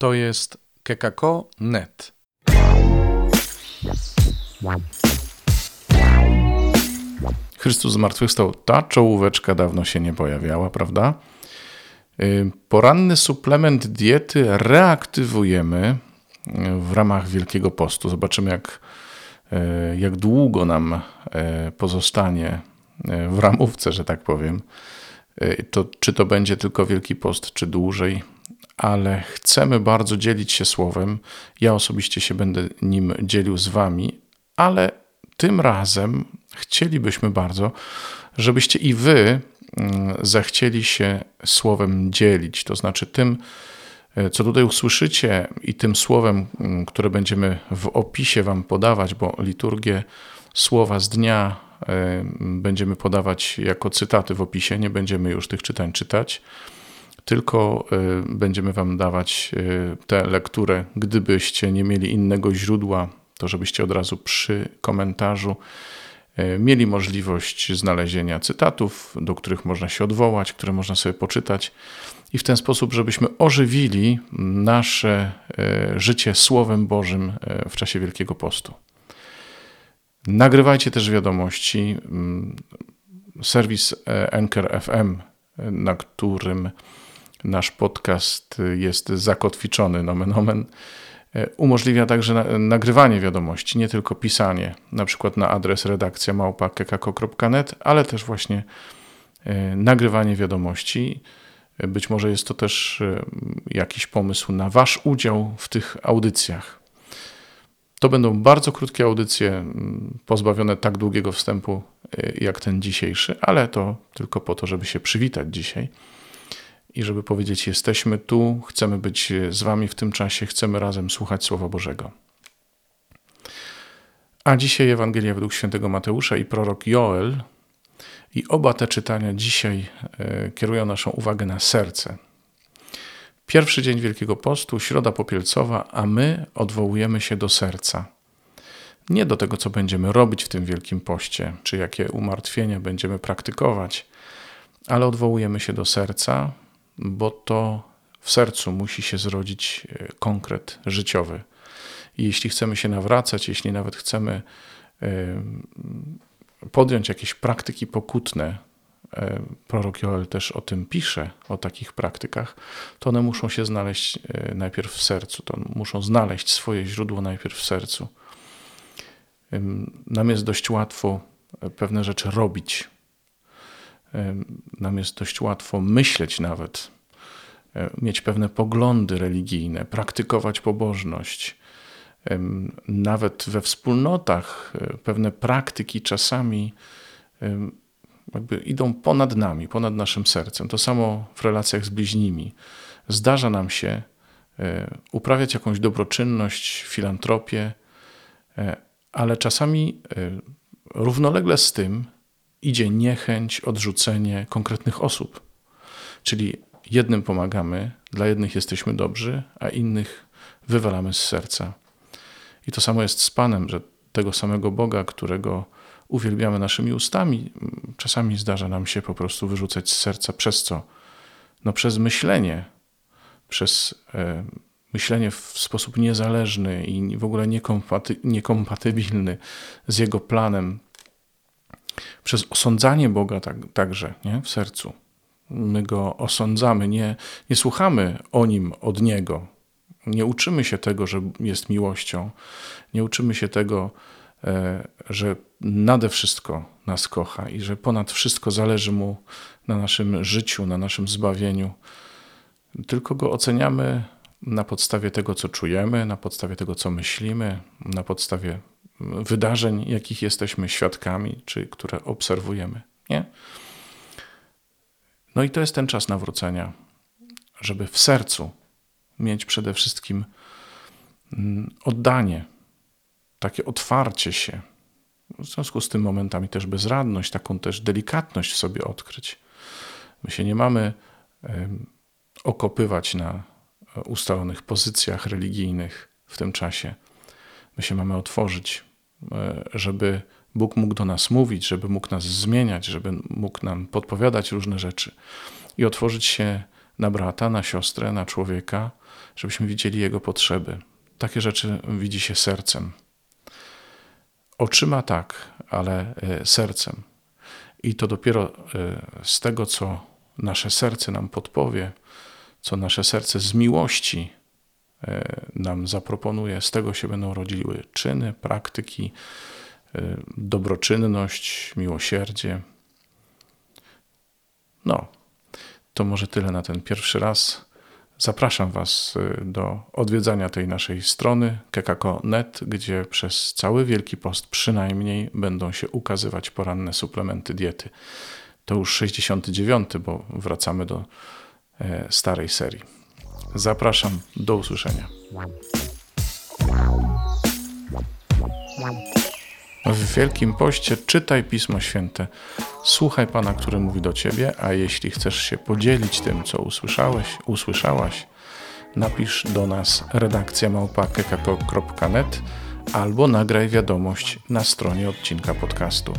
To jest kekako.net. Chrystus zmartwychwstał. Ta czołóweczka dawno się nie pojawiała, prawda? Poranny suplement diety reaktywujemy w ramach Wielkiego Postu. Zobaczymy, jak długo nam pozostanie w ramówce, że tak powiem. To, czy to będzie tylko Wielki Post, czy dłużej, ale chcemy bardzo dzielić się Słowem. Ja osobiście się będę nim dzielił z wami, ale tym razem chcielibyśmy bardzo, żebyście i wy zechcieli się Słowem dzielić. To znaczy tym, co tutaj usłyszycie i tym Słowem, które będziemy w opisie wam podawać, bo liturgię Słowa z dnia będziemy podawać jako cytaty w opisie. Nie będziemy już tych czytań czytać, tylko będziemy wam dawać tę lekturę. Gdybyście nie mieli innego źródła, to żebyście od razu przy komentarzu mieli możliwość znalezienia cytatów, do których można się odwołać, które można sobie poczytać i w ten sposób, żebyśmy ożywili nasze życie Słowem Bożym w czasie Wielkiego Postu. Nagrywajcie też wiadomości. Serwis Anchor FM, na którym nasz podcast jest zakotwiczony, nomen omen, umożliwia także nagrywanie wiadomości, nie tylko pisanie, na przykład na adres redakcja@mapka.net, ale też właśnie nagrywanie wiadomości. Być może jest to też jakiś pomysł na wasz udział w tych audycjach. To będą bardzo krótkie audycje, pozbawione tak długiego wstępu jak ten dzisiejszy, ale to tylko po to, żeby się przywitać dzisiaj i żeby powiedzieć: jesteśmy tu, chcemy być z wami w tym czasie, chcemy razem słuchać Słowa Bożego. A dzisiaj Ewangelia według świętego Mateusza i prorok Joel. I oba te czytania dzisiaj kierują naszą uwagę na serce. Pierwszy dzień Wielkiego Postu, środa popielcowa, a my odwołujemy się do serca. Nie do tego, co będziemy robić w tym Wielkim Poście, czy jakie umartwienia będziemy praktykować, ale odwołujemy się do serca, bo to w sercu musi się zrodzić konkret życiowy. I jeśli chcemy się nawracać, jeśli nawet chcemy podjąć jakieś praktyki pokutne, prorok Joel też o tym pisze, o takich praktykach, to one muszą się znaleźć najpierw w sercu, to muszą znaleźć swoje źródło najpierw w sercu. Nam jest dość łatwo pewne rzeczy robić, nam jest dość łatwo myśleć nawet, mieć pewne poglądy religijne, praktykować pobożność. Nawet we wspólnotach pewne praktyki czasami jakby idą ponad nami, ponad naszym sercem. To samo w relacjach z bliźnimi. Zdarza nam się uprawiać jakąś dobroczynność, filantropię, ale czasami równolegle z tym idzie niechęć, odrzucenie konkretnych osób. Czyli jednym pomagamy, dla jednych jesteśmy dobrzy, a innych wywalamy z serca. I to samo jest z Panem, że tego samego Boga, którego uwielbiamy naszymi ustami, czasami zdarza nam się po prostu wyrzucać z serca. Przez co? No przez myślenie. Przez myślenie w sposób niezależny i w ogóle niekompatybilny z Jego planem. Przez osądzanie Boga także, nie? W sercu. My Go osądzamy, nie słuchamy o Nim od Niego. Nie uczymy się tego, że jest miłością. Nie uczymy się tego, że nade wszystko nas kocha i że ponad wszystko zależy Mu na naszym życiu, na naszym zbawieniu. Tylko Go oceniamy na podstawie tego, co czujemy, na podstawie tego, co myślimy, na podstawie wydarzeń, jakich jesteśmy świadkami, czy które obserwujemy. Nie? No i to jest ten czas nawrócenia, żeby w sercu mieć przede wszystkim oddanie, takie otwarcie się. W związku z tym momentami też bezradność, taką też delikatność w sobie odkryć. My się nie mamy okopywać na ustalonych pozycjach religijnych w tym czasie. My się mamy otworzyć, żeby Bóg mógł do nas mówić, żeby mógł nas zmieniać, żeby mógł nam podpowiadać różne rzeczy i otworzyć się na brata, na siostrę, na człowieka, żebyśmy widzieli jego potrzeby. Takie rzeczy widzi się sercem. Oczyma tak, ale sercem. I to dopiero z tego, co nasze serce nam podpowie, co nasze serce z miłości nam zaproponuje, z tego się będą rodziły czyny, praktyki, dobroczynność, miłosierdzie. No, to może tyle na ten pierwszy raz. Zapraszam Was do odwiedzania tej naszej strony kekako.net, gdzie przez cały Wielki Post przynajmniej będą się ukazywać poranne suplementy diety. To już 69, bo wracamy do starej serii. Zapraszam, do usłyszenia. W Wielkim Poście czytaj Pismo Święte, słuchaj Pana, który mówi do Ciebie, a jeśli chcesz się podzielić tym, co usłyszałeś, usłyszałaś, napisz do nas redakcja@mapka.net albo nagraj wiadomość na stronie odcinka podcastu.